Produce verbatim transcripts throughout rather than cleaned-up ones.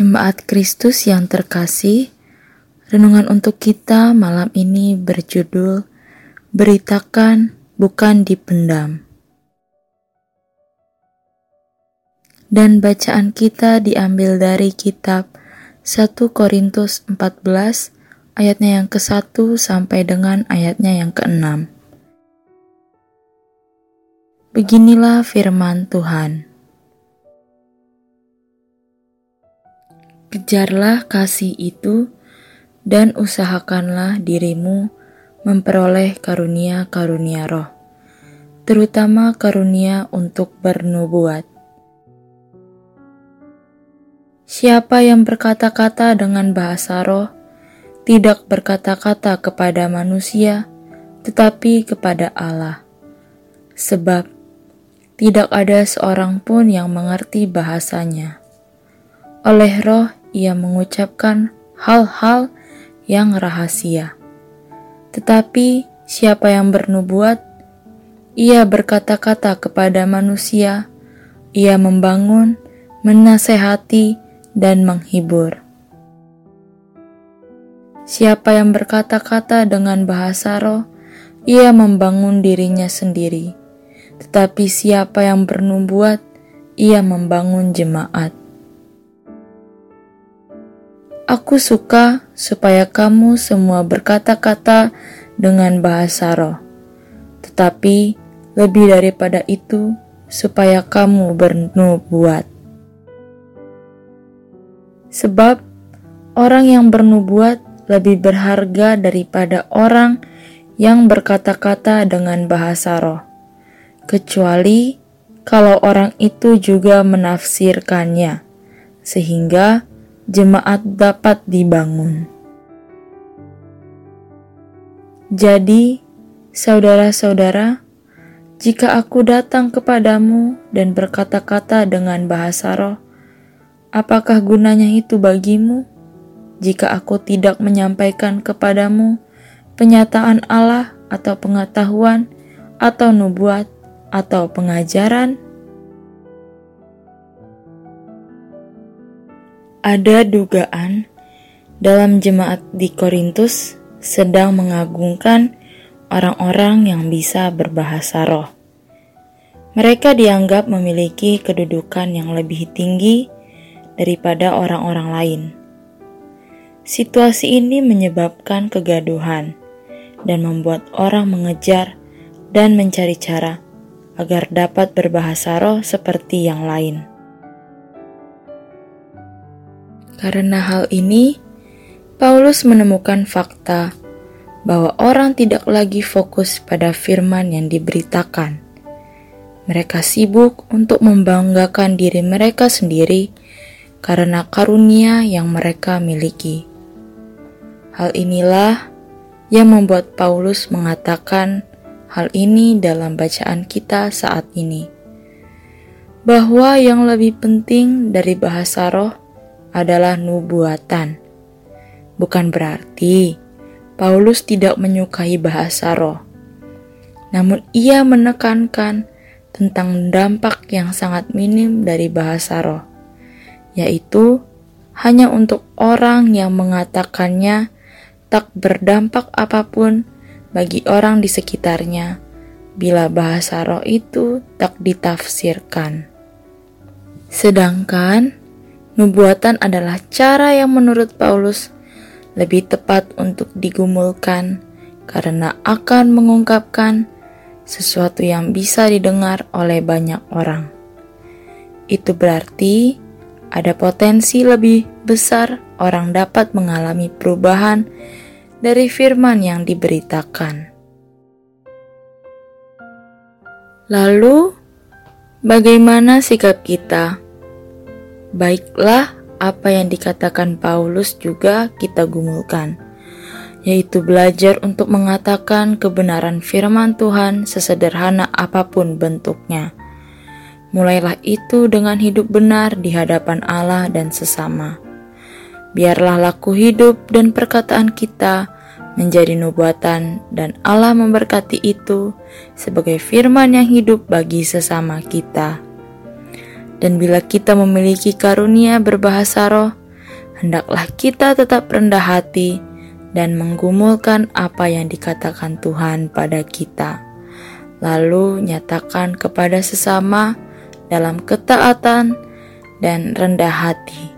Jemaat Kristus yang terkasih, renungan untuk kita malam ini berjudul Beritakan Bukan Dipendam. Dan bacaan kita diambil dari kitab satu Korintus empat belas ayatnya yang ke satu sampai dengan ayatnya yang ke enam. Beginilah firman Tuhan. Kejarlah kasih itu dan usahakanlah dirimu memperoleh karunia-karunia roh, terutama karunia untuk bernubuat. Siapa yang berkata-kata dengan bahasa roh, tidak berkata-kata kepada manusia, tetapi kepada Allah. Sebab tidak ada seorang pun yang mengerti bahasanya. Oleh roh ia mengucapkan hal-hal yang rahasia. Tetapi siapa yang bernubuat, ia berkata-kata kepada manusia, ia membangun, menasehati, dan menghibur. Siapa yang berkata-kata dengan bahasa roh, ia membangun dirinya sendiri. Tetapi siapa yang bernubuat, ia membangun jemaat. Aku suka supaya kamu semua berkata-kata dengan bahasa roh, tetapi lebih daripada itu, supaya kamu bernubuat. Sebab orang yang bernubuat lebih berharga daripada orang yang berkata-kata dengan bahasa roh, kecuali kalau orang itu juga menafsirkannya, sehingga jemaat dapat dibangun. Jadi, saudara-saudara, jika aku datang kepadamu dan berkata-kata dengan bahasa roh, apakah gunanya itu bagimu, jika aku tidak menyampaikan kepadamu penyataan Allah atau pengetahuan atau nubuat atau pengajaran? Ada dugaan dalam jemaat di Korintus sedang mengagungkan orang-orang yang bisa berbahasa roh. Mereka dianggap memiliki kedudukan yang lebih tinggi daripada orang-orang lain. Situasi ini menyebabkan kegaduhan dan membuat orang mengejar dan mencari cara agar dapat berbahasa roh seperti yang lain. Karena hal ini, Paulus menemukan fakta bahwa orang tidak lagi fokus pada firman yang diberitakan. Mereka sibuk untuk membanggakan diri mereka sendiri karena karunia yang mereka miliki. Hal inilah yang membuat Paulus mengatakan hal ini dalam bacaan kita saat ini, bahwa yang lebih penting dari bahasa roh adalah nubuatan. Bukan berarti Paulus tidak menyukai bahasa roh, namun ia menekankan tentang dampak yang sangat minim dari bahasa roh, yaitu hanya untuk orang yang mengatakannya tak berdampak apapun bagi orang di sekitarnya bila bahasa roh itu tak ditafsirkan. Sedangkan nubuatan adalah cara yang menurut Paulus lebih tepat untuk digumulkan karena akan mengungkapkan sesuatu yang bisa didengar oleh banyak orang. Itu berarti ada potensi lebih besar orang dapat mengalami perubahan dari firman yang diberitakan. Lalu, bagaimana sikap kita? Baiklah, apa yang dikatakan Paulus juga kita gumulkan, yaitu belajar untuk mengatakan kebenaran firman Tuhan sesederhana apapun bentuknya. Mulailah itu dengan hidup benar di hadapan Allah dan sesama. Biarlah laku hidup dan perkataan kita menjadi nubuatan dan Allah memberkati itu sebagai firman yang hidup bagi sesama kita. Dan bila kita memiliki karunia berbahasa roh, hendaklah kita tetap rendah hati dan menggumulkan apa yang dikatakan Tuhan pada kita, lalu nyatakan kepada sesama dalam ketaatan dan rendah hati.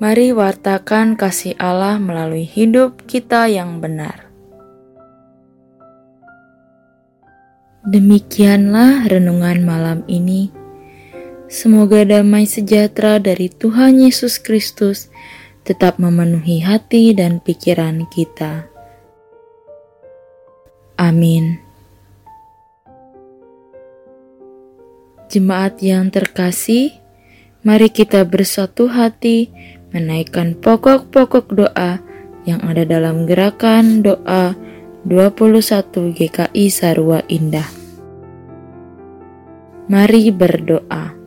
Mari wartakan kasih Allah melalui hidup kita yang benar. Demikianlah renungan malam ini. Semoga damai sejahtera dari Tuhan Yesus Kristus tetap memenuhi hati dan pikiran kita. Amin. Jemaat yang terkasih, mari kita bersatu hati menaikkan pokok-pokok doa yang ada dalam gerakan doa dua puluh satu G K I Sarua Indah. Mari berdoa.